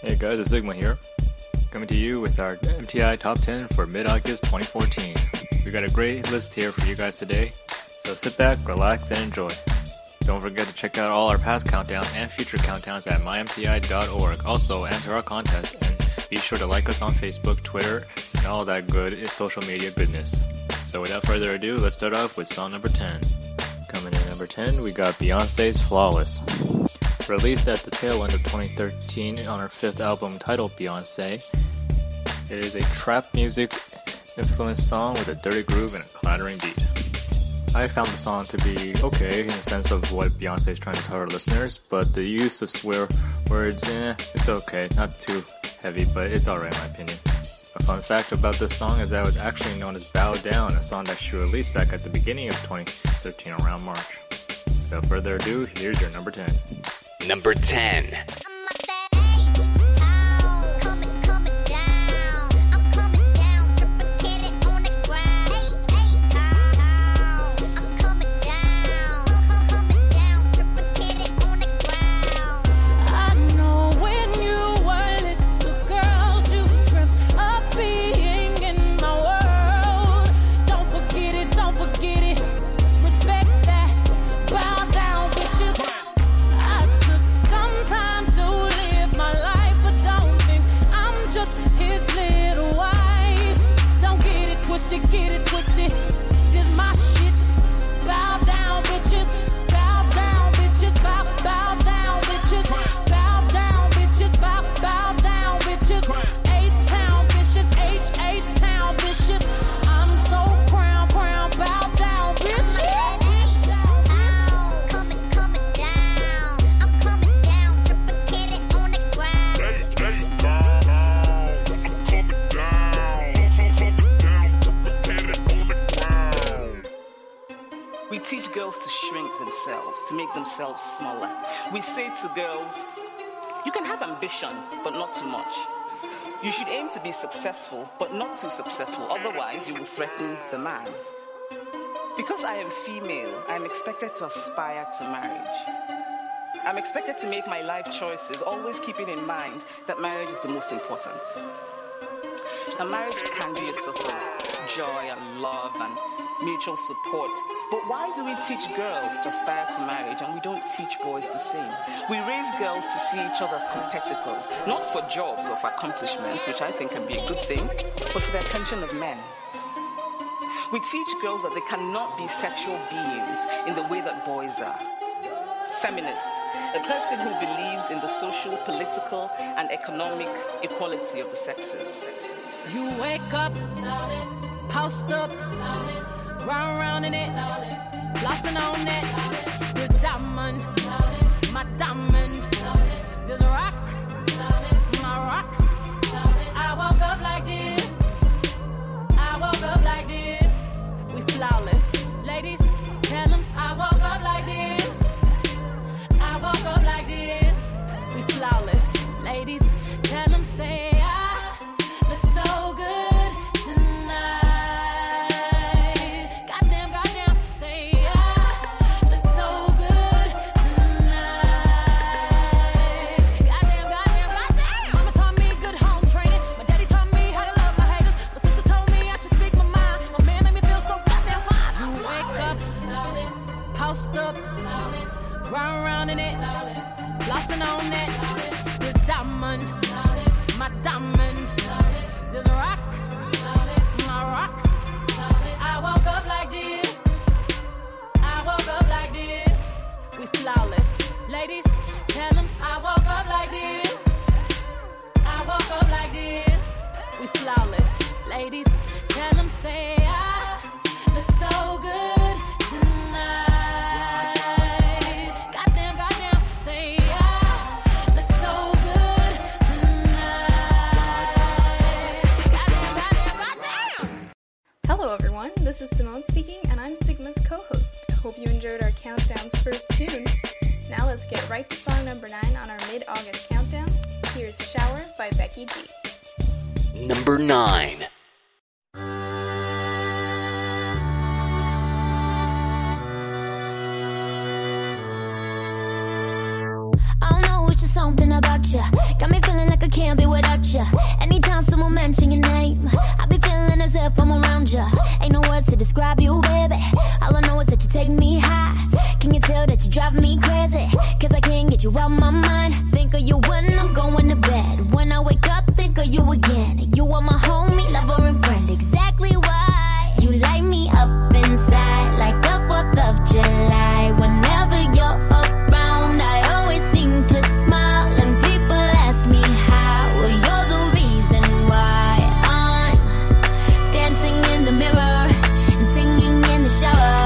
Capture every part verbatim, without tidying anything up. Hey guys, it's Sigma here, coming to you with our M T I Top ten for mid-August twenty fourteen. We've got a great list here for you guys today, so sit back, relax, and enjoy. Don't forget to check out all our past countdowns and future countdowns at my m t i dot org. Also, answer our contest and be sure to like us on Facebook, Twitter, and all that good social media goodness. So without further ado, let's start off with song number ten. Coming in at number ten, we got Beyonce's Flawless. Released at the tail end of twenty thirteen on her fifth album titled Beyonce, it is a trap music influenced song with a dirty groove and a clattering beat. I found the song to be okay in the sense of what Beyonce is trying to tell her listeners, but the use of swear words, eh, it's okay, not too heavy, but it's alright in my opinion. A fun fact about this song is that it was actually known as Bow Down, a song that she released back at the beginning of twenty thirteen around March. Without further ado, here's your number ten. Number ten. Smaller. We say to girls, you can have ambition, but not too much. You should aim to be successful, but not too successful, otherwise you will threaten the man. Because I am female, I am expected to aspire to marriage. I'm expected to make my life choices, always keeping in mind that marriage is the most important. Now, marriage can be a source of joy and love and mutual support. But why do we teach girls to aspire to marriage and we don't teach boys the same? We raise girls to see each other as competitors, not for jobs or for accomplishments, which I think can be a good thing, but for the attention of men. We teach girls that they cannot be sexual beings in the way that boys are. Feminist, a person who believes in the social, political, and economic equality of the sexes. You wake up, post up, round round in it, flossing on it. This diamond, my diamond. This rock, my rock. I woke up like this. I woke up like this. We flawless, ladies. Tell them I woke up like this. I woke up like this. We flawless, ladies. Tell them say I look so good. This is Simone speaking, and I'm Sigma's co-host. Hope you enjoyed our countdown's first tune. Now let's get right to song number nine on our mid-August countdown. Here's Shower by Becky G. Number nine. Something about you got me feeling like a ya. Anytime someone mention your name, I be feeling as if I'm around ya. Ain't no words to describe you, baby. All I know is that you take me high. Can you tell that you drive me crazy? Cause I can't get you out my mind. Think of you when I'm going to bed. When I wake up, think of you again. You are my homie, lover, and friend. Exactly why you light me up inside like the fourth of July. Whenever you're around, I always seem to smile. And people ask me how. Well, you're the reason why I'm dancing in the mirror and singing in the shower.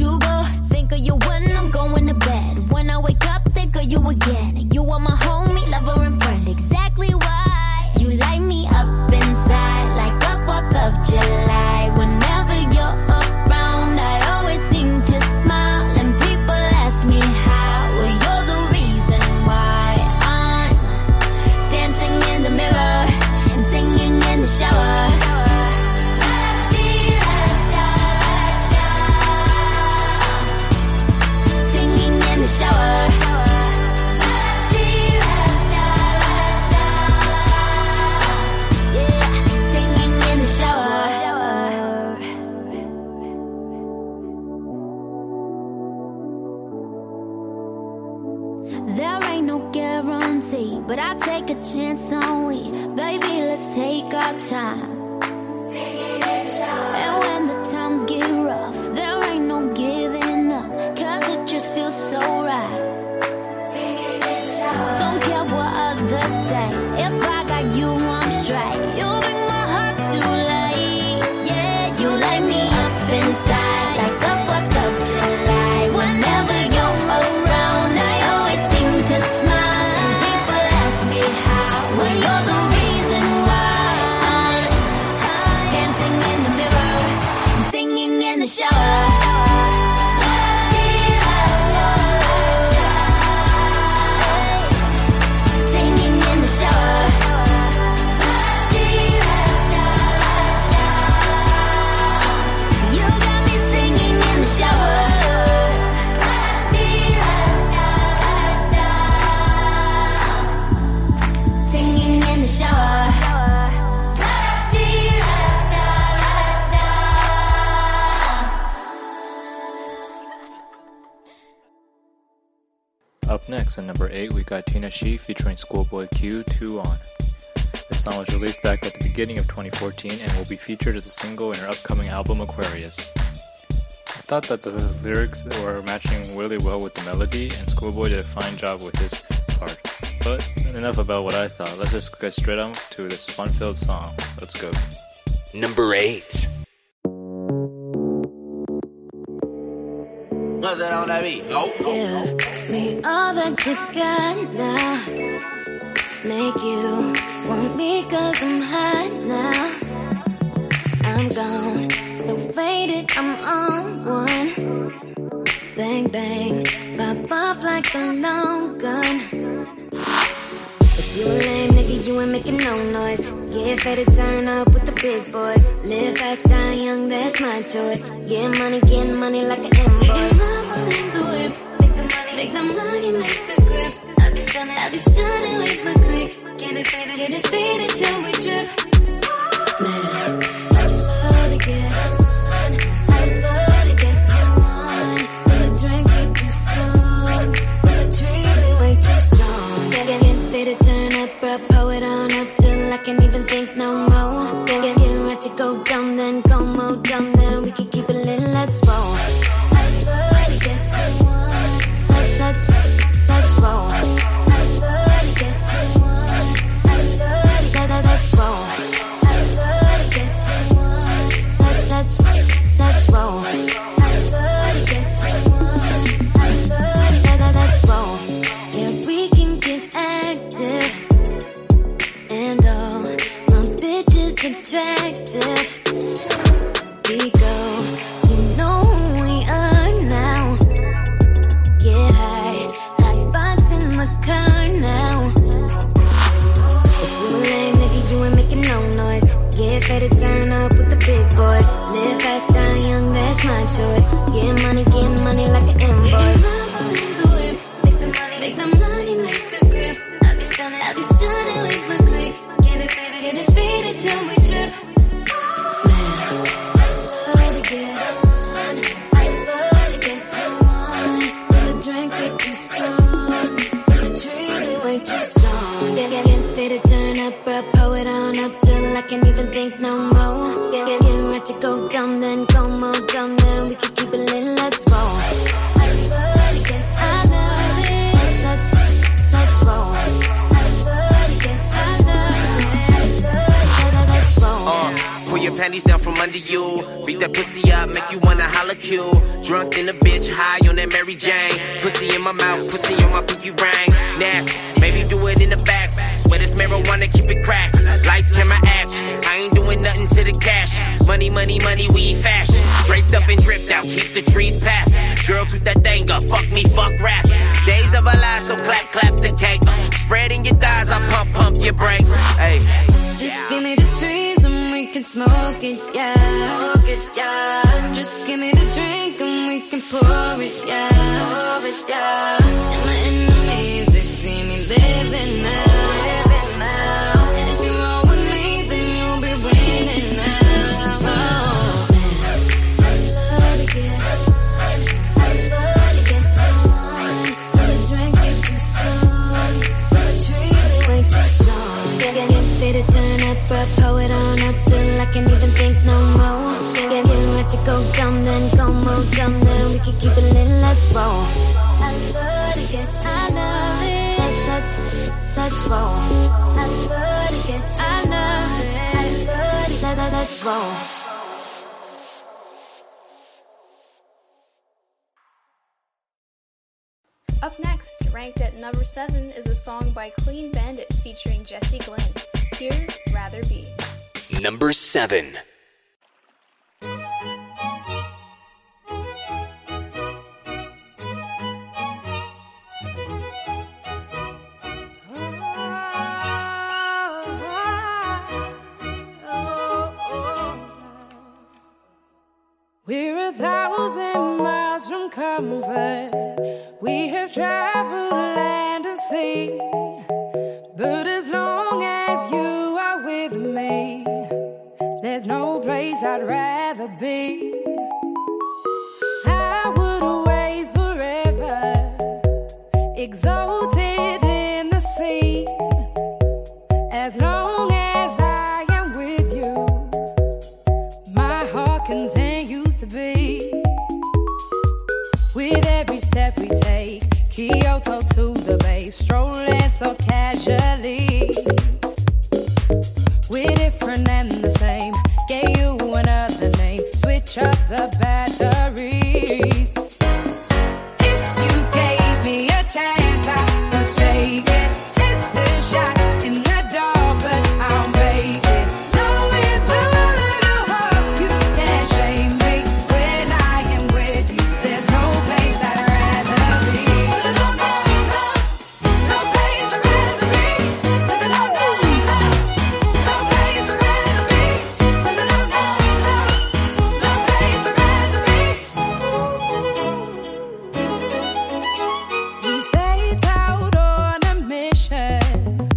You go, think of you when I'm going to bed. When I wake up, think of you again. You are my homie, lover, and friend. Exactly why you light me up inside like the fourth of July. Whenever you're around, I always seem to smile. And people ask me how. Well, you're the reason why I'm dancing in the mirror and singing in the shower. But I'll take a chance on we. Baby, let's take our time. And when the times get rough, there ain't no giving up. Cause it just feels so right. Don't care what others say. If I got you, I'm straight. You bring my heart to life. Yeah, you light me up inside like the fourth of July. Whenever you're around, I always seem to smile. Well, you're the reason why I'm, I'm dancing in the mirror, singing in the shower. Singing in the shower. You got me singing in the shower. Up next, at number eight, we got Tinashe featuring Schoolboy Q, Two On. This song was released back at the beginning of twenty fourteen and will be featured as a single in her upcoming album Aquarius. I thought that the lyrics were matching really well with the melody, and Schoolboy did a fine job with his part. But enough about what I thought, let's just get straight on to this fun-filled song. Let's go. Number eight. Give me all that you got now. Make you want me cause I'm hot now. I'm gone, so faded, I'm on one. Bang, bang, pop off like a long gun. If you a lame nigga, you ain't making no noise. Get fed to turn up with the big boys. Live fast, die young, that's my choice. Get money, get money like an invoice. Make the money, make the grip. I'll be stunning, I'll be stunning with my click. Get it faded, get it faded till we trip. Man, I love to get on. I love to get to one. When the drink be too strong, when the drink be way too strong. Get, get, get faded, turn up, bro, pull it on up till I can't even think no more. Get, get, get right to go dumb, then go more dumb, then we can keep it lit, let's roll. Let's, let's roll. I love to get to one. I love to get to one. I love to get to money make the grip. I'll be stunning, I'll be stunning with my click. Get it faded, get it faded till we trip. I love to get on, I love to get to one. When the drink get too strong, when the treat way too strong. Get, get, get faded, turn up, up, pull it on up till I can't even think no more. Get, get, get ready to go dumb, then go more dumb, then we can keep it lit, let's roll. Panties down from under you, beat that pussy up, make you wanna holla Q. Drunk in the bitch, high on that Mary Jane. Pussy in my mouth, pussy on my pinky ring. Nasty, maybe do it in the backs. Swear this marijuana, keep it crack. Lights, camera, action. I ain't doing nothing to the cash. Money, money, money, we fashion. Draped up and dripped out, keep the trees passing. Girl, toot that thing up, fuck me, fuck rap. Days of our lives, so clap, clap the cake. Spreading your thighs, I pump, pump your brakes. Hey, just give me the trees. We can smoke it, yeah, smoke it, yeah. Just give me the drink and we can pour it, yeah, pour it, yeah. And my enemies, they see me living now, living now. And if you roll with me, then you'll be winning now. Oh. I love to get on, I love to get to one. When the drink is too strong, when the treat is way too strong. Get, get, get fit to turn up, I pull it on up. I can't even think no more. Get ready to go dumb, then go more dumb, then we can keep it lit. Let's roll. I love to get, I love it. Let's let's let's roll. I love to get, I love it. I love it. Let, let, let's roll. Up next, ranked at number seven, is a song by Clean Bandit featuring Jessie Glynne. Here's Rather Be. Number seven. We're a thousand miles from comfort. We have traveled land and sea, but as long as you are with me, there's no place I'd rather be. I would away forever, exalted in the sea. As long as I am with you, my heart continues to be. With every step we take, Kyoto to the bay, strolling so casually. We're different and the same. Gave you another name. Switch up the batteries. If you gave me a chance, I would take it. It's a shot in the dark, but I'll make it. Knowing the little hope you can't shame me when I am with you. There's no place I'd rather be. No, no, no, no, no place I'd rather be. No, no, no, no. No place I'd rather be. No, no, no, no. No place I'd rather be. We set out on a mission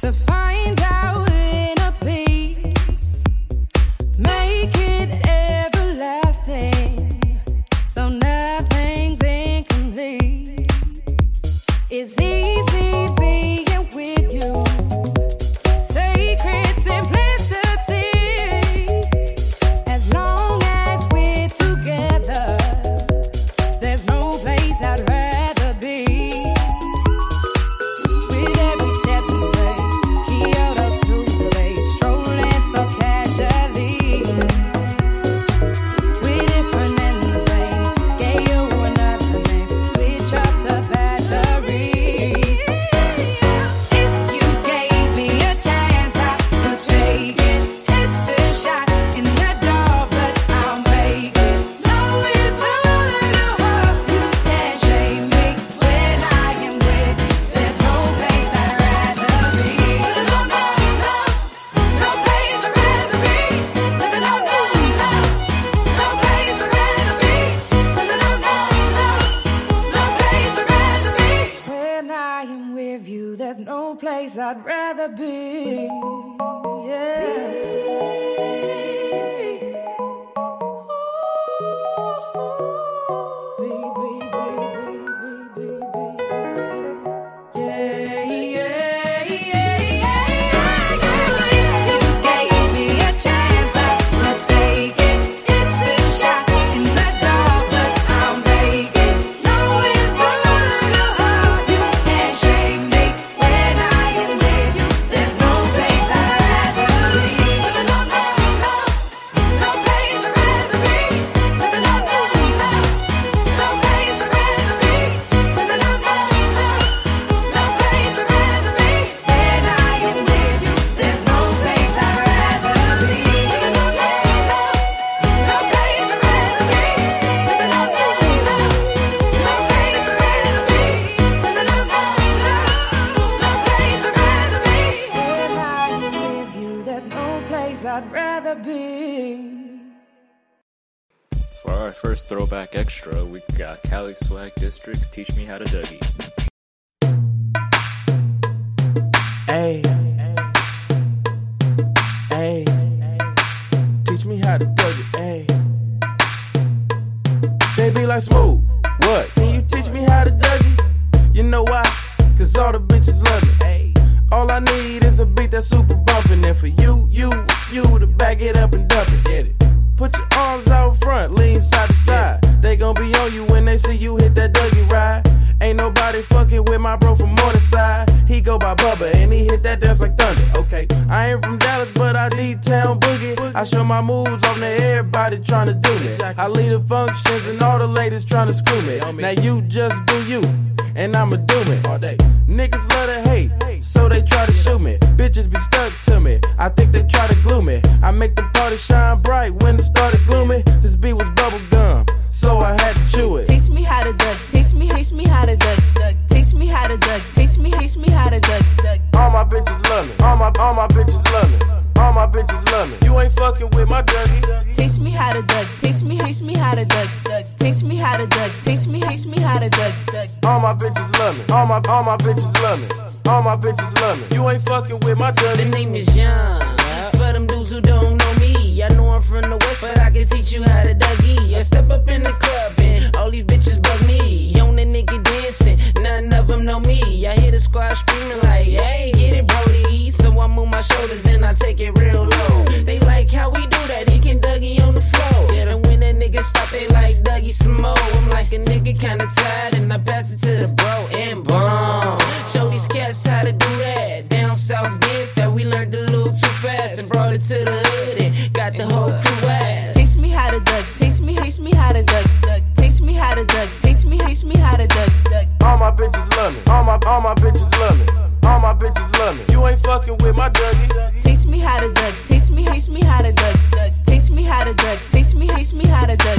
to find our inner peace, make it everlasting, so nothing's incomplete. It's easy being with you. Sacred simplicity. As long as we're together, there's no place I'd rather be. With every step we take, Kyoto to the bay, strolling so casually. We're different and the same. Gave you another name. Switch up the batteries. you, there's no place I'd rather be. Yeah. First throwback extra, we got Cali Swag District's Teach Me How to Dougie. Hey, hey, teach me how to dougie. Hey, they be like, Smooth, what? Can you teach me how to dougie? You know why? Cause all the bitches love it. All I need is a beat that's super bumpin', and for you, you, you to back it up and dump it. Get it? Put your arms out front, lean side to side. They gon' be on you when they see you hit that Dougie ride. Ain't nobody fucking with my bro from Morningside. He go by Bubba and he hit that dance like thunder. Okay, I ain't from Dallas, but I need town boogie. I show my moves on to everybody trying to do it. I lead the functions and all the ladies trying to screw me. Now you just do you, and I'ma do it all day. Niggas love to hate, so they try to shoot me. Bitches be stuck to me, I think they try to glue me. I make the party shine bright when it started gloomy. This beat was bubble gum, so I had to chew it. Teach me how to duck, teach me, teach me how to duck, duck. Teach me how to duck, teach me, teach me how to duck, duck. All my bitches love me, all my, all my bitches love me. All my bitches love me. You ain't fucking with my dougie. Teach me how to duck. Teach me, teach me how to duck. Duck. Teach me how to duck. Teach me, teach me how to duck. Duck. All my bitches love me. All my, all my bitches love me. All my bitches love me. You ain't fucking with my dougie. The name is John. For them dudes who don't know me, I know I'm from the West, but I can teach you how to dougie. I step up in the club and all these bitches bug me. On the nigga dancing, none of them know me. I hear the squad screaming like, hey, get it, Brody. So I move my shoulders and I take it real low. They like how we do that, he can Dougie on the floor. And when that nigga stop, they like Dougie some more. I'm like a nigga kinda tired and I pass it to the bro and boom. Show these cats how to do that. Down south dance that we learned a little too fast and brought it to the hood and got the whole crew ass. Teach me how to duck, teach me, teach me how to duck, duck. Teach me how to duck, teach me, teach me how to duck, duck. All my bitches love me, all my, all my bitches love me. All my bitches love me. You ain't fucking with my dougie. Teach me how to duck. Teach me, teach me how to duck. Teach me how to duck. Teach me, teach me how to duck.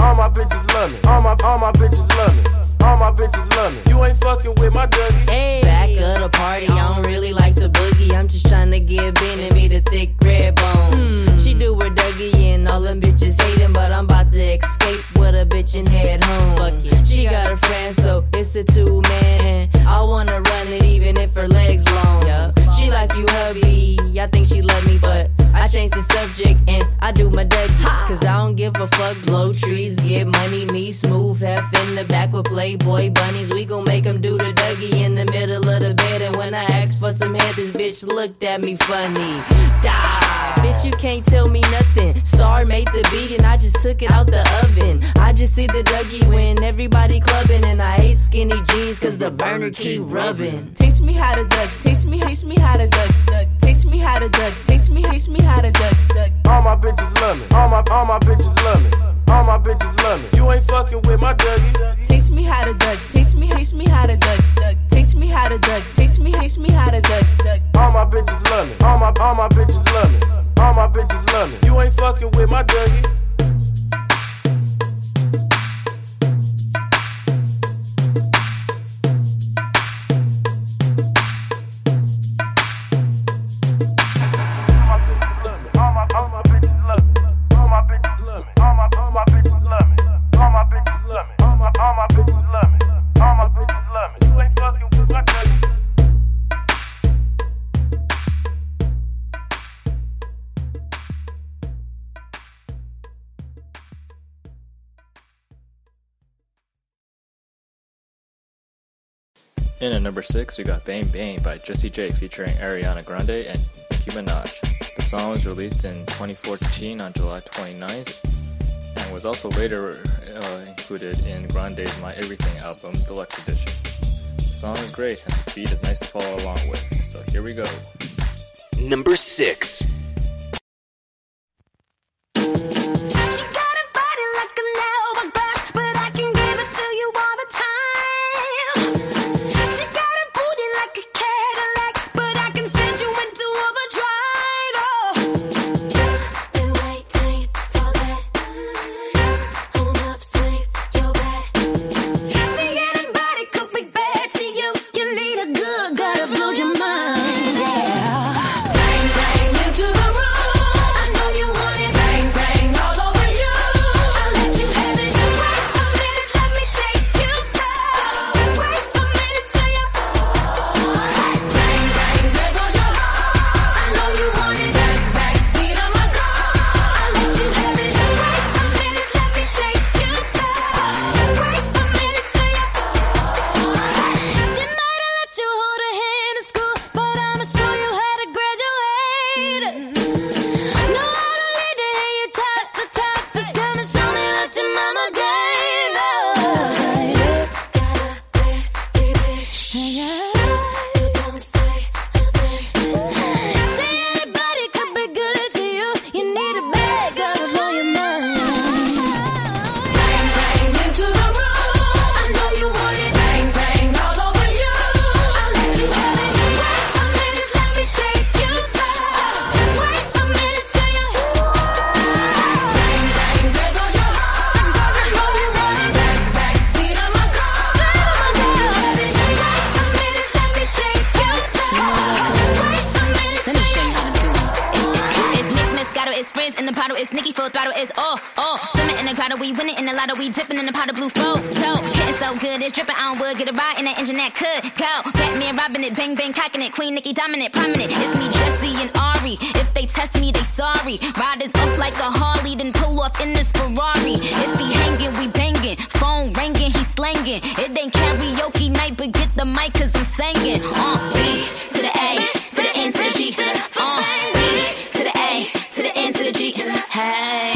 All my bitches love me. All my, all my bitches love me. All my bitches love me. You ain't fucking with my dougie. Hey, back of the party. I don't really like to boogie. I'm just trying to get Ben and me the thick red bone. Hmm. She do her dougie and all them bitches hating, but I'm about to escape with a bitch and head home. Fuck it. She got a friend, so it's a two man. I wanna run it even if her legs long. Yeah. She like you, hubby. I think she love me, but I changed the subject and I do my dougie. Cause I don't give a fuck. Blow trees, get money. Me, Smooth, half in the back with Playboy bunnies. We gon' make them do the dougie in the middle of the bed. And when I asked for some head, this bitch looked at me funny. Die. Bitch, you can't tell me nothing. Star made the beat and I just took it out the oven. I just see the dougie when everybody clubbing. And I hate skinny jeans cause the burner keep rubbing. Teach me how to duck. Teach me, teach me how to duck, duck. Teach me how to duck. Teach me, teach me how to duck, duck. All my bitches love me. All my, all my bitches love me. All my bitches love me. You ain't fucking with my dougie. Teach me how to duck. Teach me, teach me how to duck, duck. Teach me how to duck. Teach me, teach me how to duck, duck. All my bitches love me. All my, all my bitches love me. All my bitches love me. You ain't fucking with my dougie. All my bitches love me. All my bitches love me. You ain't fucking with my dougie. In at number six, we got Bang Bang by Jessie J featuring Ariana Grande and Nicki Minaj. The song was released in twenty fourteen on July twenty-ninth and was also later uh, included in Grande's My Everything album, Deluxe Edition. The song is great and the beat is nice to follow along with, so here we go. Number six. Queen Nicki dominant, prominent. It's me, Jessie, and Ari. If they test me, they sorry. Riders up like a Harley, then pull off in this Ferrari. If he hangin', we bangin'. Phone ringin', he slangin'. It ain't karaoke night, but get the mic, cause I'm singin'. Uh, B to the A, to the N, to the G. Uh, B to the A, to the N, to the G. Hey.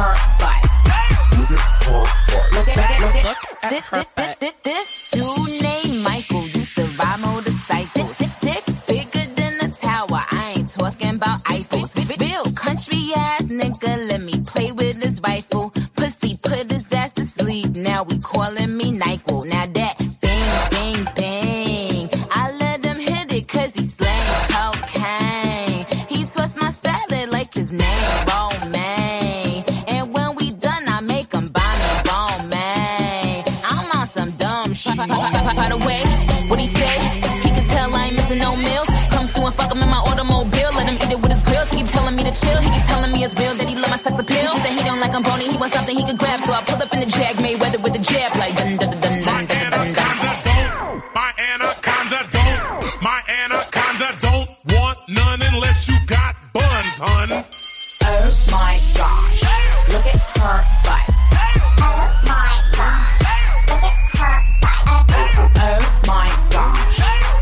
Her perfect. This dude named Michael used to ride motorcycles. Dick bigger than a tower. I ain't talking about Eiffels. Real country ass nigga. Let me play with his rifle. Pussy put his ass to sleep. Now we calling me Nyquil. Now that bang, bang, bang. I let him hit it cause he slang cocaine. He twists my salad like his name Romaine. And when we done, I make him buy me Romaine. I'm on some dumb shit. By the way, what he say? He can tell I ain't missing no meals. Come through and fuck him in my automobile. Let him eat it with his grills. He keep telling me to chill. He keep telling me it's real that he love my sex appeal. He said he don't like I'm bony. He wants something he can grab. So I pull up in the Jag Mayweather with the jab like dun dun dun dun. My anaconda don't, my anaconda don't, my anaconda don't want none unless you got buns, hun. Oh my gosh, look at her butt. Oh my gosh, look at her butt. Oh my gosh,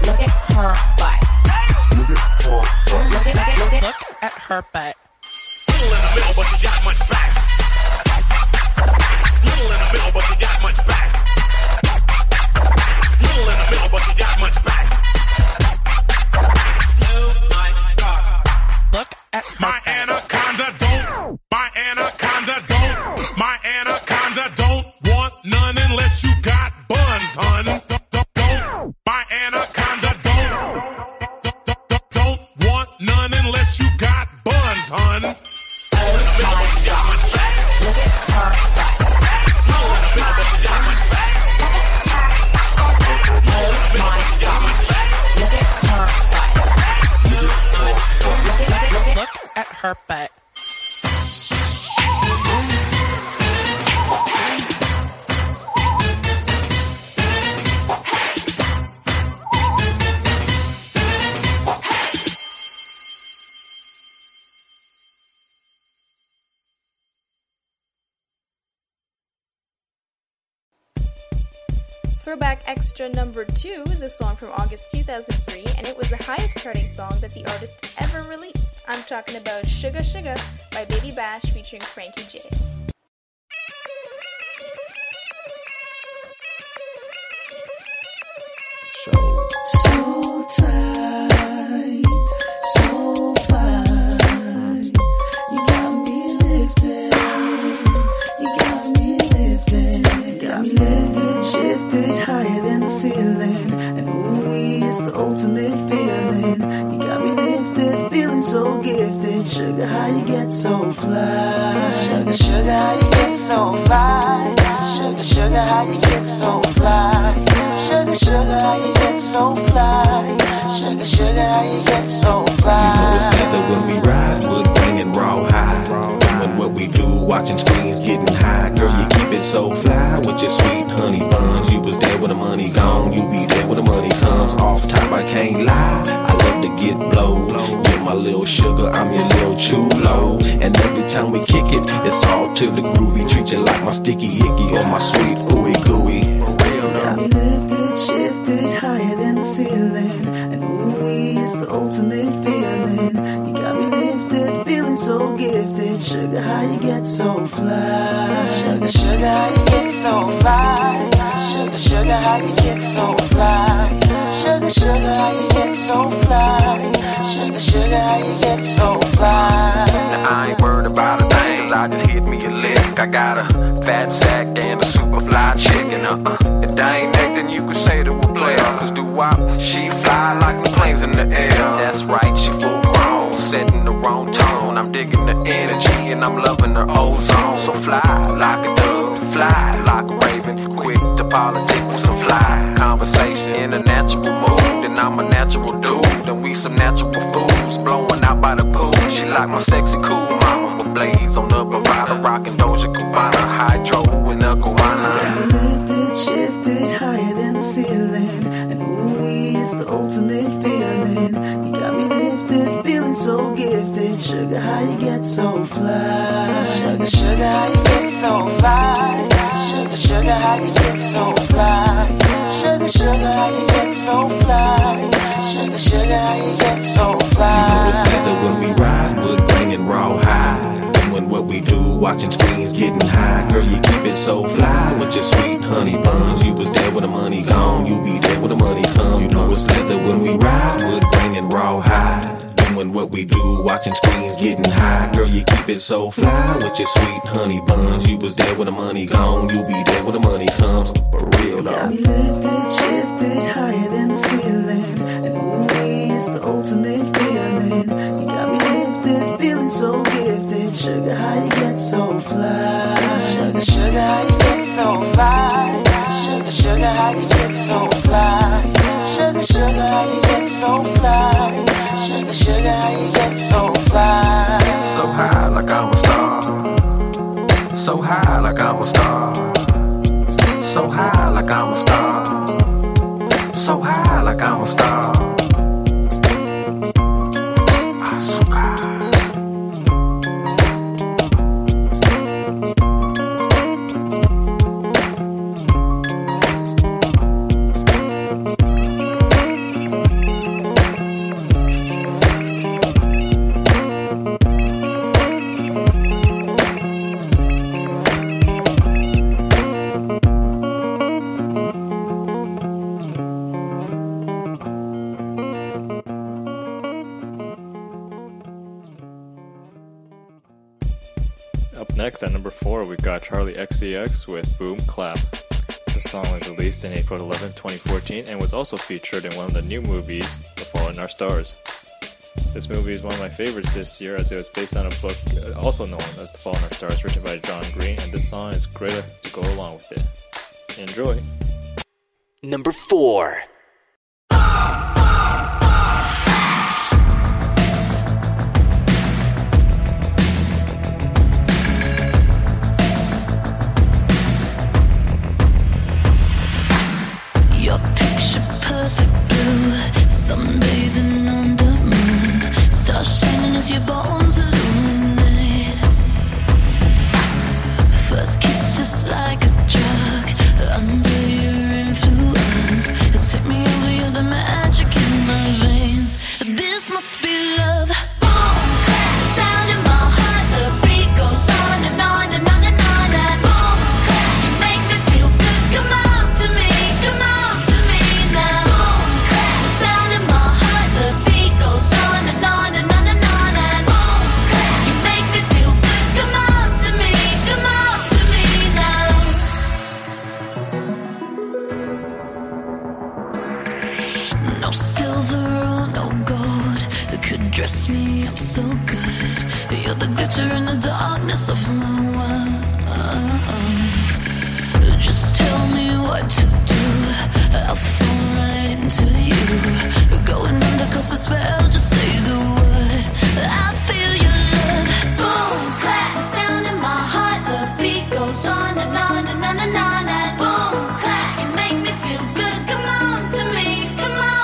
look at her butt. Look at her butt. Look at, look at, look at her butt. Little in the middle, but you got much back. Little in the middle, but you got much back. Little in the middle, but you got much back. Oh my God. Look at her my butt. Anaconda don't, my anaconda don't, my anaconda don't want none unless you got buns, hun. Don't, don't, don't. My anaconda don't, don't, don't, don't, don't want none unless you got buns, hun. Look at her butt. Throwback Extra number two is a song from August two thousand three, and it was the highest charting song that the artist ever released. I'm talking about Sugar Sugar by Baby Bash featuring Frankie J. So tight, so fine, you got me lifted, you got me lifted, you got me lifted. Shifted higher than the ceiling, and ooh, it's the ultimate feeling. You got me lifted, feeling so gifted. Sugar, how you get so fly? Sugar, sugar, how you get so fly? Sugar, sugar, how you get so fly? Sugar, sugar, how you get so fly? Sugar, sugar, how you get so fly? You know it's better when we ride, we're bringing raw high. What we do, watching screens, getting high. Girl, you keep it so fly with your sweet honey buns. You was there when the money gone, you be there when the money comes. Off top, I can't lie, I love to get blowed. You're my little sugar, I'm your little chulo. And every time we kick it, it's all to the groovy. Treat you like my sticky icky or my sweet ooey gooey. Got me lifted, shifted higher than the ceiling, and ooey, it's the ultimate feeling. You got me lifted, feeling so gifted. Sugar, how you get so fly? Sugar, sugar, how you get so fly? Sugar, sugar, how you get so fly? Sugar, sugar, how you get so fly? Sugar, sugar, how you get so fly? Now I ain't worried about a thing, 'cause I just hit me a lick. I got a fat sack and a super fly chicken. Uh-uh, if I ain't acting, you could say that we're player. 'Cause doo-wop, she fly like the planes in the air. That's right, she full grown, setting the wrong tone. I'm digging the energy and I'm loving her ozone. So fly like a dove, fly like a raven, quick to politic with some fly conversation. In a natural mood, and I'm a natural dude, and we some natural fools, blowing out by the pool. She like my sexy cool mama, with blades on the provider, rocking Doja Cubana, hydro and a guana. Lifted, shifted higher than the ceiling, and ooh, it's the ultimate feeling. You got me lifted, feeling so gifted. Sugar, how you get so fly? Sugar, sugar, how you get so fly? Sugar, sugar, how you get so fly? Sugar, sugar, how you get so fly? Sugar, sugar, how you get so fly? You know it's better when we ride, we're bringing raw high. Doing what we do, watching screens, getting high. Girl, you keep it it so fly with your sweet honey buns. You was there when the money gone, you be there when the money come. You know it's leather when we ride, wood bringing raw high. Doing what we do, watching screens, getting high. Girl, you keep it so fly with your sweet honey buns. You was there when the money gone, you be there when the money comes. For real though. Got me lifted, shifted, higher than the ceiling. And only is the ultimate feeling. You got me lifted, feeling so gifted. Sugar, how you get so fly? Sugar, sugar, how you get so fly? Sugar, sugar, how you get so fly? Sugar, sugar, how you get so fly? Sugar, sugar, how you get so fly? So high like I'm a star. So high like I'm a star. So high like I'm a star. So high like I'm a star. Next, at number four, we've got Charlie X C X with Boom Clap. The song was released on April eleventh, twenty fourteen, and was also featured in one of the new movies, The Fault in Our Stars. This movie is one of my favorites this year, as it was based on a book also known as The Fault in Our Stars, written by John Green, and this song is great to go along with it. Enjoy! Number four. Sunbathing on the moon, stars shining as your bones illuminate. First kiss just like a drug, under your influence, it took me over, you're the magic in my veins. This must be love. Boom, clap, sound in my heart, the beat goes on and on and on and on. That boom, clap, make me feel good, come on to me, come on. No silver or no gold could dress me up so good. You're the glitter in the darkness of my world. Just tell me what to do, I'll fall right into you. Going under cause the spell, just say the word. I feel your love. Boom, clap, the sound in my heart, the beat goes on and on and on and on. And boom, clap, you make me feel good, come on to me, come on.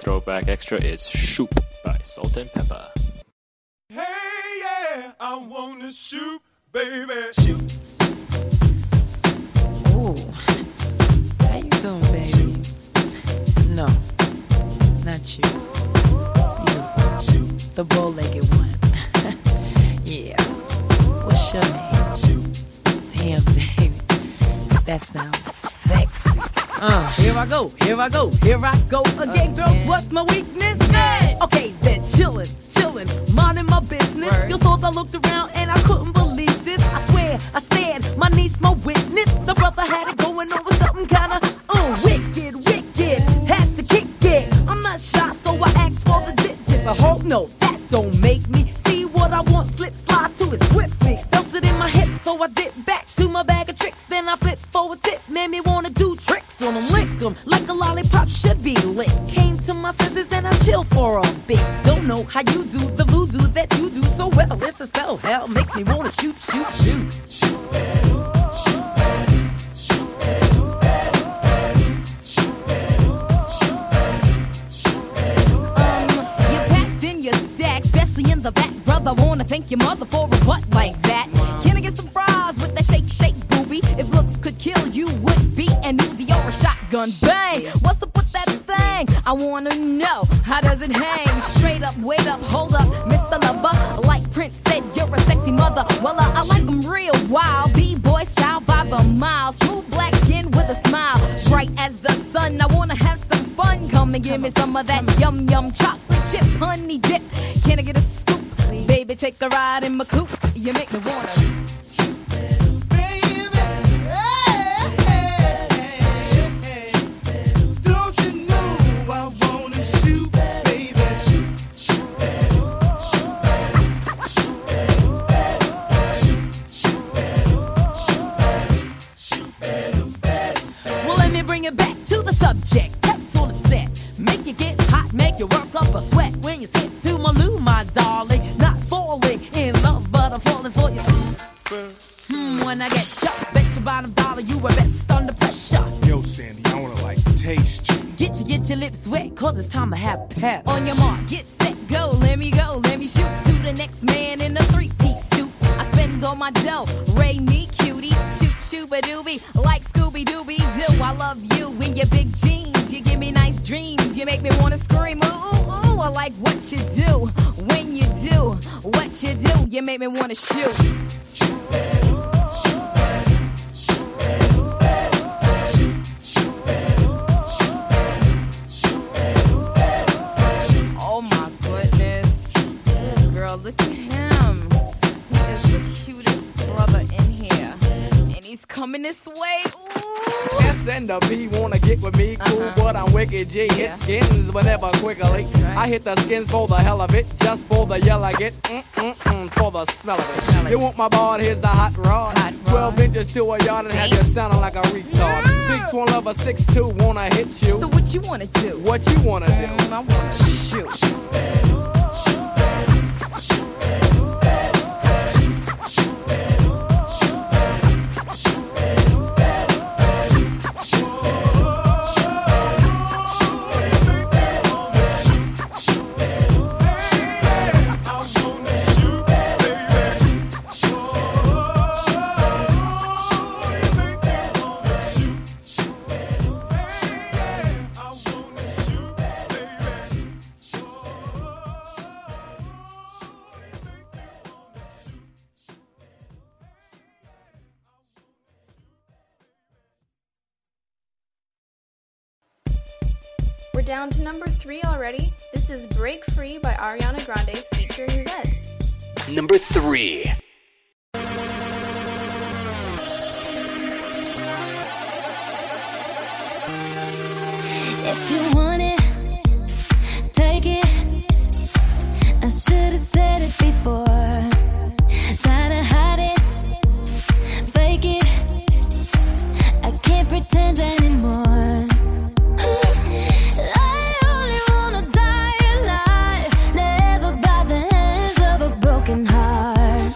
Throwback extra is Shoop by Salt and Pepper. Hey, yeah, I wanna shoot, baby, shoot. Ooh, how you doing, baby? Shoot. No, not you. You, shoot. The bow-legged one. Yeah, what's your name? Damn, baby, that sounds sexy. Uh, here I go, here I go, here I go again. Girls, again. What's my weakness? Hey. Okay, then chillin', chillin', minding my business. Word. Your souls, I looked around and I couldn't believe this. I swear, I stand, my niece, my witness. The brother had it going on with something kinda uh, wicked, wicked. Had to kick it. I'm not shy, so I asked for the digits. I hope no, that don't make me see what I want. Slip, slide to it swiftly. Felt it in my hips, so I dip back to my bag of tricks. Then I flip for a tip, made me wanna do tricks. Wanna lick them like a lollipop should be licked. Came to my senses and I chill for a bit. Don't know how you do the voodoo that you do so well. It's a spell, hell makes me wanna shoot, shoot, shoot. Shoot at him, shoot at him, shoot at him, at him, shoot at him, shoot at him, shoot at him. Um, you packed in your stack, especially in the back, brother. Wanna thank your mother for a butt like that. Can I get some fries with that shake, shake, booby? If looks could kill, you would be an easy or a shotgun bang. What's up with that thing? I wanna know, how does it hang? Straight up, wait up, hold up, Mister Lover. Like Prince said, you're a sexy mother. Well, uh, I like them real wild. B-boy style by the mile. Smooth black skin with a smile. Bright as the sun, I wanna have some fun. Come and give me some of that yum yum chocolate chip honey dip. Can I get a scoop? Baby, take a ride in my coupe. You make me wanna shoot. Subject, capsule and set. Make you get hot, make you work up a sweat. When you sit to my loo, my darling. Not falling in love, but I'm falling for you. Hmm, when I get chopped, bet your bottom dollar you are best under pressure. Yo, Sandy, I wanna like taste you. Get you, get your lips wet, cause it's time to have pep. On your mark, get set, go, let me go, let me shoot. To the next man in a three-piece suit. I spend all my dough, Ray me cutie. Shoot, shooba doobie, like Scooby-Dooby-Doo. I love you in your big jeans. You give me nice dreams. You make me want to scream. Ooh, ooh, ooh. I like what you do. When you do what you do, you make me want to shoot. Shoot, shoot. Coming this way, ooh. S and the P wanna get with me, cool, uh-huh. But I'm wicked, G. Yeah. Hit skins, but never quickly. Right. I hit the skins for the hell of it, just for the yell I get, mm-mm-mm, for the smell of it. Smell you it. Want my bard, here's the hot rod. Hot Twelve rod. Inches to a yard and have you sounding like a retard. Yeah. Big twirl of a six two, wanna hit you. So what you wanna do? What you wanna mm, do? I wanna shoot. Shoot at him, shoot at him, shoot at him. Down to number three already. This is Break Free by Ariana Grande featuring Zedd. Number three. If you want it, take it. I should have said it before. Try to hide it, fake it. I can't pretend anymore. Heart.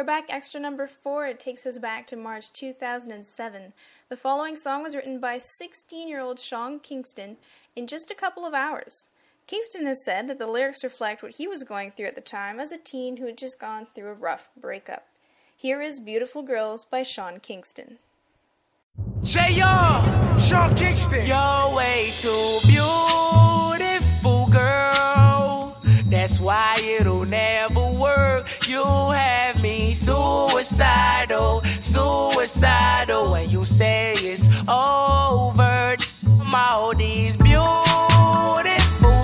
Throwback extra number four, it takes us back to March two thousand seven. The following song was written by sixteen-year-old Sean Kingston in just a couple of hours. Kingston has said that the lyrics reflect what he was going through at the time as a teen who had just gone through a rough breakup. Here is Beautiful Girls by Sean Kingston. J R Sean Kingston. You're way too beautiful, girl. That's why it'll never work. You have me suicidal, suicidal. When you say it's over, all these beautiful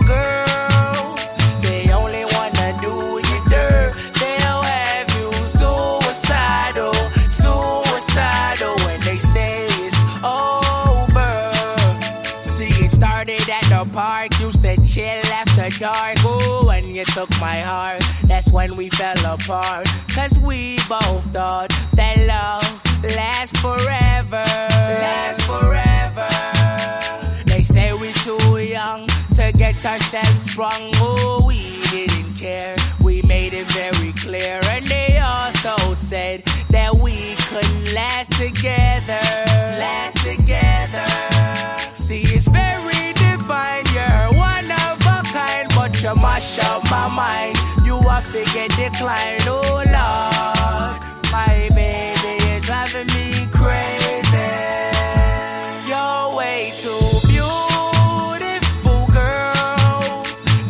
girls, they only wanna do you dirt. They'll have you suicidal, suicidal. When they say it's over. See, it started at the park, used to chill after dark. Ooh, when you took my heart, that's when we fell apart. Cause we both thought that love lasts forever, lasts forever. They say we too young to get ourselves sprung. Oh, we didn't care, we made it very clear. And they also said that we couldn't last together, last together. See, it's very divine, you're one of a kind, but you mash up my mind. You are figure decline, oh Lord. My baby is driving me crazy. You're way too beautiful, girl.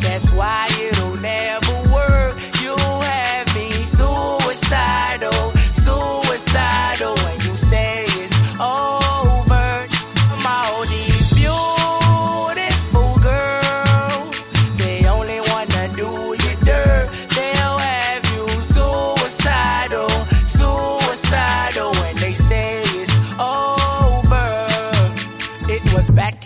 That's why it'll never work. You have me suicidal, suicidal. When you say it's over, all these beautiful girls, they only wanna do you dirt. They'll have you suicidal, suicidal. When they say it's over. It was back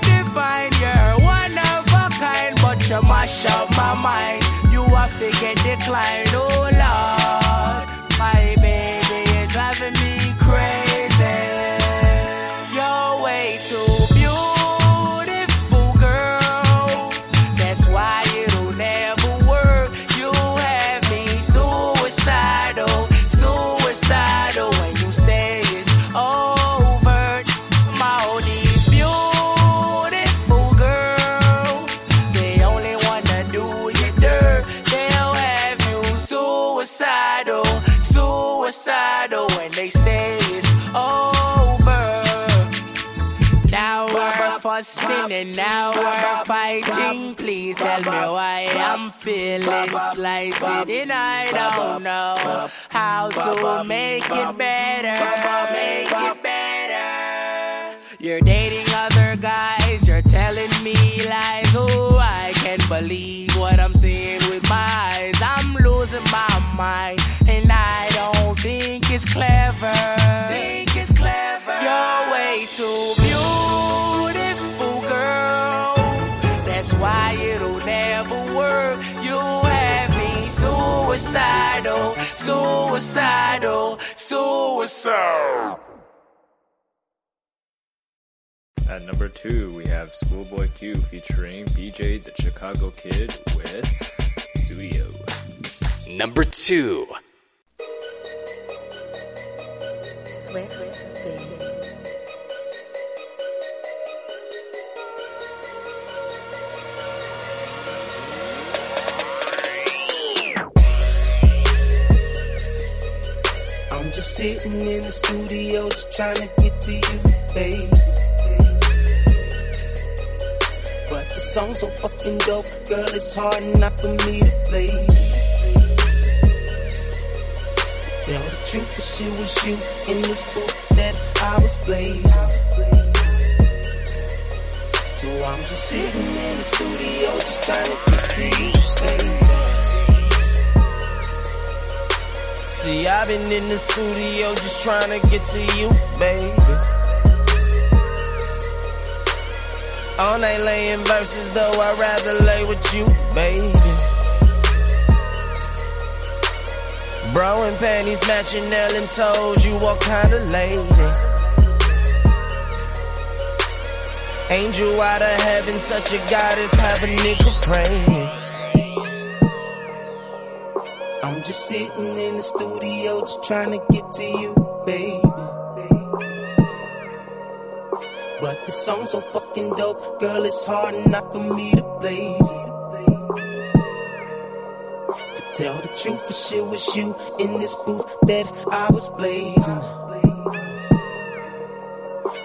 divine, you're one of a kind, but you mash up my mind. You are figure decline, oh Lord. My baby is driving me crazy. You're way too. Suicidal when they say it's over. Now we're fussing and now we're fighting. Please tell me why I'm feeling slighted and I don't know how to make it better, make it better. You're dating other guys, you're telling me lies. Oh, I can't believe what I'm seeing with my eyes. I'm losing my mind and I don't think it's clever, think it's clever. You're way too beautiful, girl. That's why it'll never work. You have me suicidal, suicidal, suicidal. At number two, we have Schoolboy Q featuring B J the Chicago Kid with Studio. Number two. With dating. I'm just sitting in the studio, just trying to get to you, baby. But the song's so fucking dope, girl, it's hard enough for me to play. Tell the truth, but she was you in this booth that I was playing. So I'm just sitting in the studio, just trying to get to you, baby. See, See, I've been in the studio just trying to get to you, baby. On they laying verses, though I'd rather lay with you, baby. Bro and panties matching nail and toes, you all kinda lady. Angel out of heaven, such a goddess, have a nigga praying. I'm just sitting in the studio, just trying to get to you, baby. But the song's so fucking dope, girl, it's hard not for me to blaze it. To tell the truth, for shit was you in this booth that I was blazing.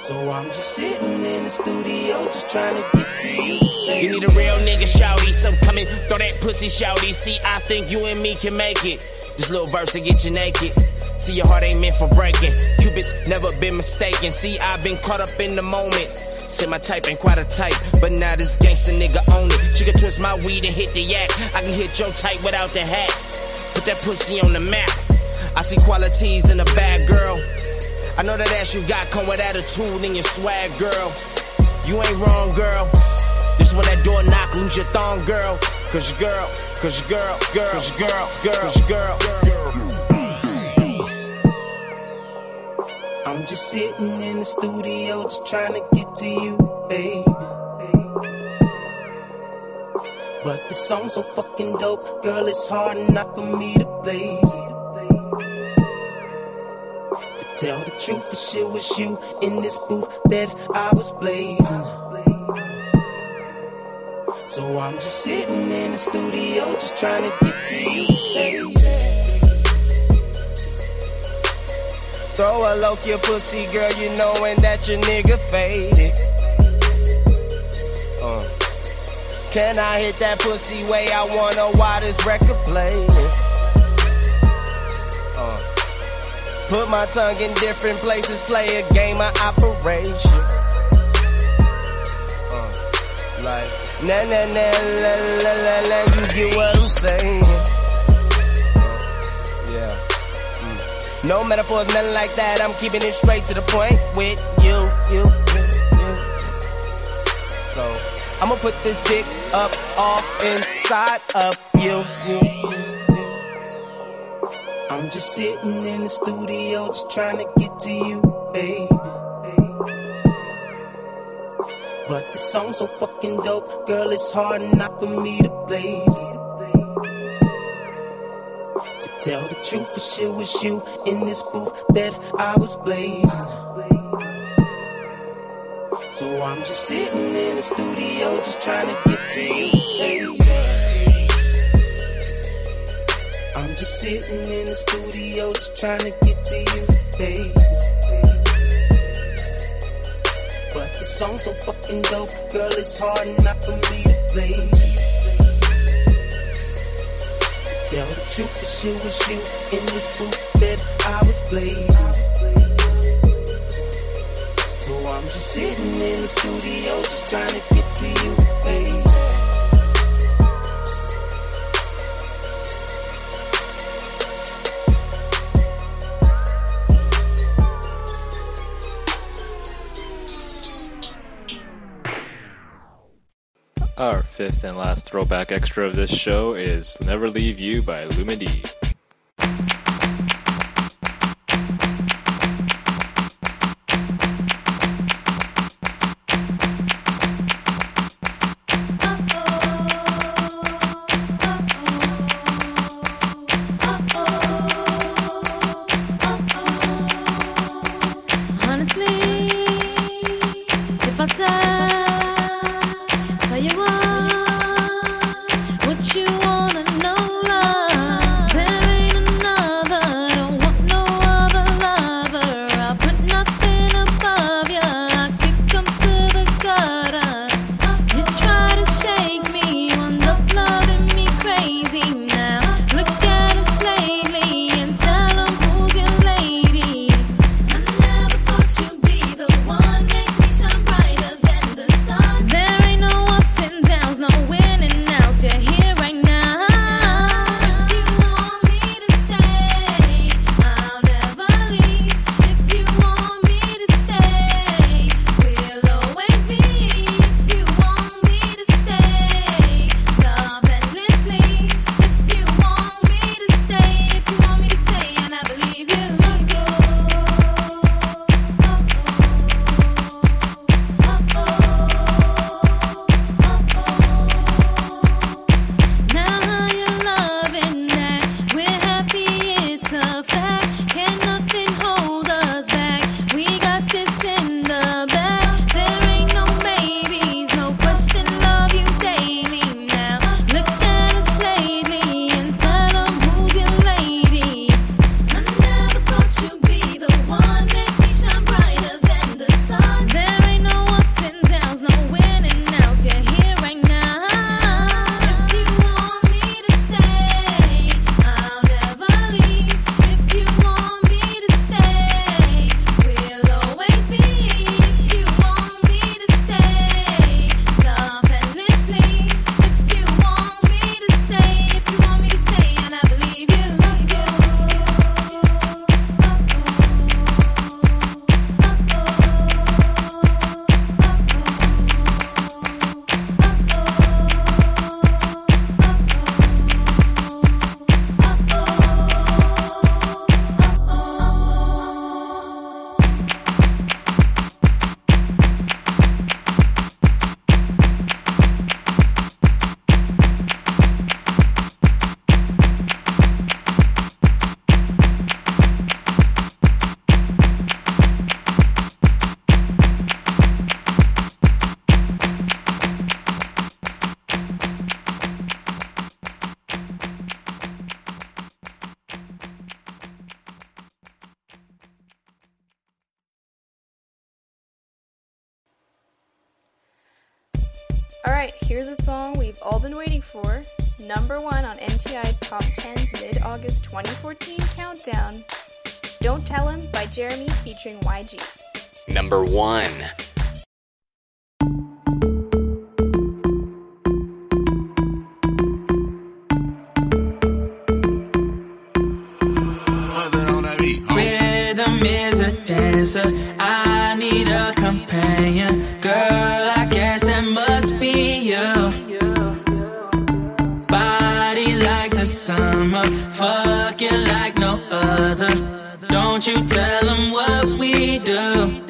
So I'm just sitting in the studio, just trying to get to you. You need a real nigga, shouty, some coming, throw that pussy, shouty. See, I think you and me can make it. This little verse will get you naked. See, your heart ain't meant for breaking. Cupid's never been mistaken. See, I've been caught up in the moment. Said my type ain't quite a type, but now this gangster nigga own it. She can twist my weed and hit the yak. I can hit your type without the hat. Put that pussy on the map. I see qualities in a bad girl. I know that ass you got come with attitude and your swag, girl. You ain't wrong, girl. This when that door knock, lose your thong, girl. Cause your girl, cause your girl, girl, cause your girl, girl, cause your girl, girl. I'm just sitting in the studio, just trying to get to you, baby. But the song's so fucking dope, girl, it's hard not for me to blaze it. To tell the truth, for shit was you in this booth that I was blazing. So I'm just sitting in the studio, just trying to get to you, baby. Throw a loke your pussy, girl, you knowin' that your nigga faded. Uh. Can I hit that pussy way I wanna while this record playin'? Uh. Put my tongue in different places, play a game of operation. Uh. Like, na na na la la la la, you get what I'm sayin'? No metaphors, nothing like that. I'm keeping it straight to the point with you, you, you, you. So, I'ma put this dick up off inside of you, you, you. I'm just sitting in the studio, just trying to get to you, baby. But the song's so fucking dope, girl, it's hard not for me to blaze it. To tell the truth, for shit was you in this booth that I was blazing. So I'm just sitting in the studio, just trying to get to you, baby. I'm just sitting in the studio, just trying to get to you, baby. But the song's so fucking dope, girl, it's hard not for me to play. Tell the truth, for she was you in this booth that I was blazing. So I'm just sitting in the studio, just trying to get to you, baby. Our fifth and last throwback extra of this show is Never Leave You by Lumidee. You wanna know love? Alright, here's a song we've all been waiting for. Number one on M T I Top ten's mid-August twenty fourteen countdown. Don't Tell Him by Jeremy featuring Y G. Number one. Rhythm is a dancer. I need a companion. Girl, I guess that must be you. Body like the summer. Fucking like no other. Don't you tell them what we do.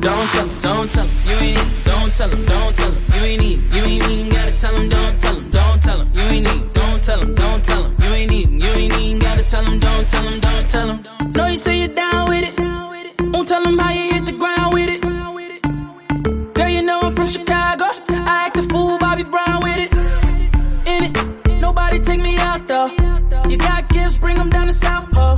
Don't tell them, don't tell them, you ain't need. Don't tell them, don't tell them, you ain't need. You ain't even gotta tell them, don't tell them, don't tell them, you ain't need. Don't tell them, don't tell them, you ain't even. You ain't even gotta tell them, don't tell them, don't tell them. No, you say you're down with it. Won't tell them how you hit the ground with it. Girl, you know I'm from Chicago. I act a fool, Bobby Brown with it. In it, nobody take me out though. You got gifts, bring them down to South Pole.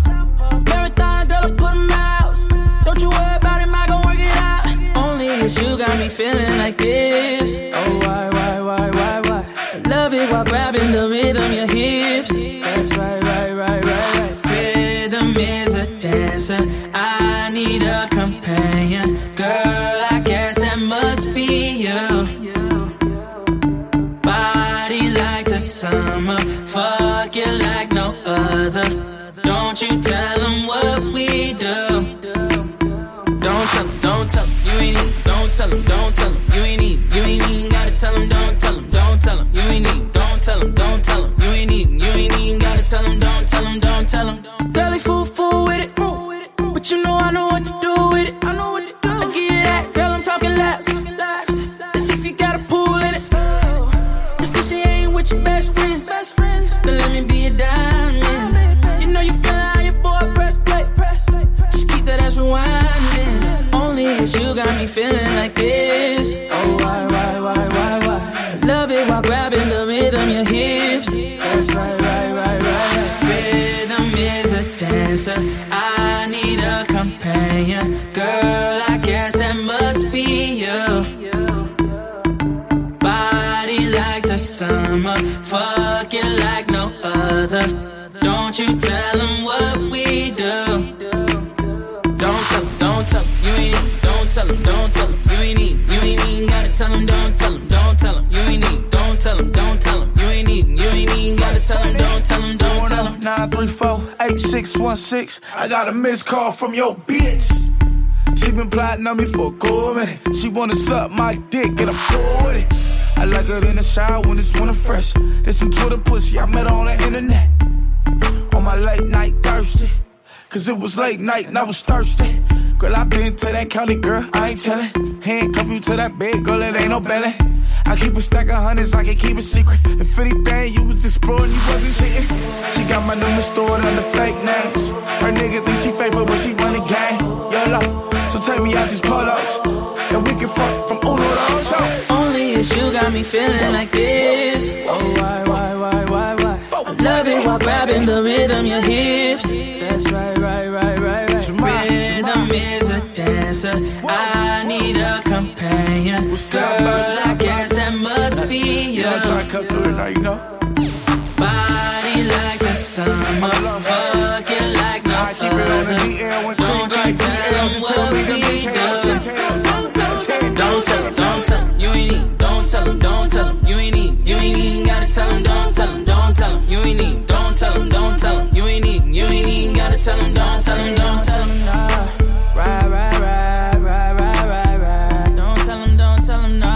Marathon, girl, I'm putting miles. Don't you worry about him, I gon' work it out. Only if you got me feeling like this. Oh, why, why, why, why, why? Love it while grabbing the rhythm, your hips. That's right, right, right, right, right. Rhythm is a dancer. I need a companion. Girl, I guess that must be you. Body like the summer. Fuck you like no other. Don't you tell them what we do. Don't tell them, don't tell them, you ain't need. Don't tell them, don't tell them, you ain't need. You ain't even gotta tell them, don't tell them, don't tell them, you ain't need. Don't tell them, don't tell them, you ain't even. You ain't even gotta tell them, don't tell them, don't tell them. Girl, they fool, fool with it, but you know I know what to do with it. I know what to do. I give you that, girl, I'm talking laps. Let's if you got a pool in it. Let's see she ain't with your best friends. Then let me be a diamond. You know you feel how your boy press play. Just keep that ass rewinding. Only if you got me feeling like this. Oh, why, why, why, why, why? Love it while grabbing the rhythm, your hips. That's right, right, right, right. Rhythm is a dancer. I need a companion. Girl, I guess that must be you. Body like the summer. Fucking like no other. Don't you tell them what we do. Don't tell them, don't tell them, you ain't need. Don't tell them, don't tell them, you ain't need. You ain't even gotta tell them, don't tell them, don't tell them, you ain't need. Don't tell them, don't tell them, you ain't need. You ain't even gotta tell them, don't tell them, don't tell them. nine three four, eight six one six, I got a missed call from your bitch. She been plotting on me for a good minute. She wanna suck my dick and I'm cool with it. I like her in the shower when it's winter fresh. There's some Twitter pussy, I met her on the internet. On my late night thirsty. Cause it was late night and I was thirsty. Girl, I been to that county, girl, I ain't tellin'. Handcuff you to that bed, girl, it ain't no belly. I keep a stack of hundreds, I can keep it secret. If anything, you was exploring, you wasn't cheating. She got my number stored under fake names. Her nigga think she favorite when she run the game. YOLO, so take me out these polos. And we can fuck from Uno to Ocho. Only if you got me feeling like this. Oh, why, why, why, why, why? I love it while grabbing the rhythm, your hips. That's right, right, right, right, right. Rhythm is a dancer. I need a companion. Girl, I guess that must be you. Body like the summer. Fucking like no other. Don't you tell them what we do. Don't tell them, don't tell them, you ain't need. Don't tell them, don't tell them, you ain't need. You ain't even gotta tell them, don't tell them, don't tell them, you ain't need. Don't tell them, don't tell them, you ain't need. You ain't even gotta tell them, don't tell them, don't tell them, no. Right, right, right, right, right, right, right. Don't tell him, don't tell him, no.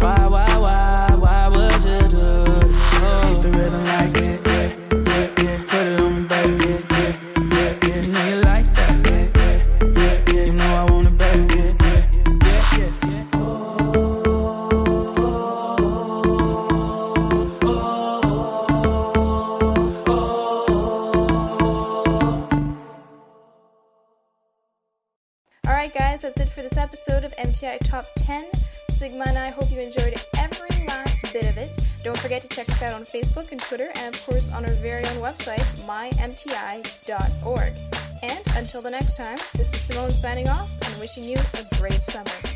Why, why, why, why would you do? Oh. Keep the rhythm like that, yeah, yeah, yeah. Put it on me, baby, yeah, yeah, yeah, yeah. You know you like that, yeah, yeah, yeah, yeah. You know I want it, baby, yeah, yeah, yeah, yeah, yeah. Oh, oh, oh, oh, oh. All right, guys, that's it for this episode of M T I Top ten. Sigma and I hope you enjoyed every last bit of it. Don't forget to check us out on Facebook and Twitter, and of course on our very own website, my m t i dot org. And until the next time, this is Simone signing off and wishing you a great summer.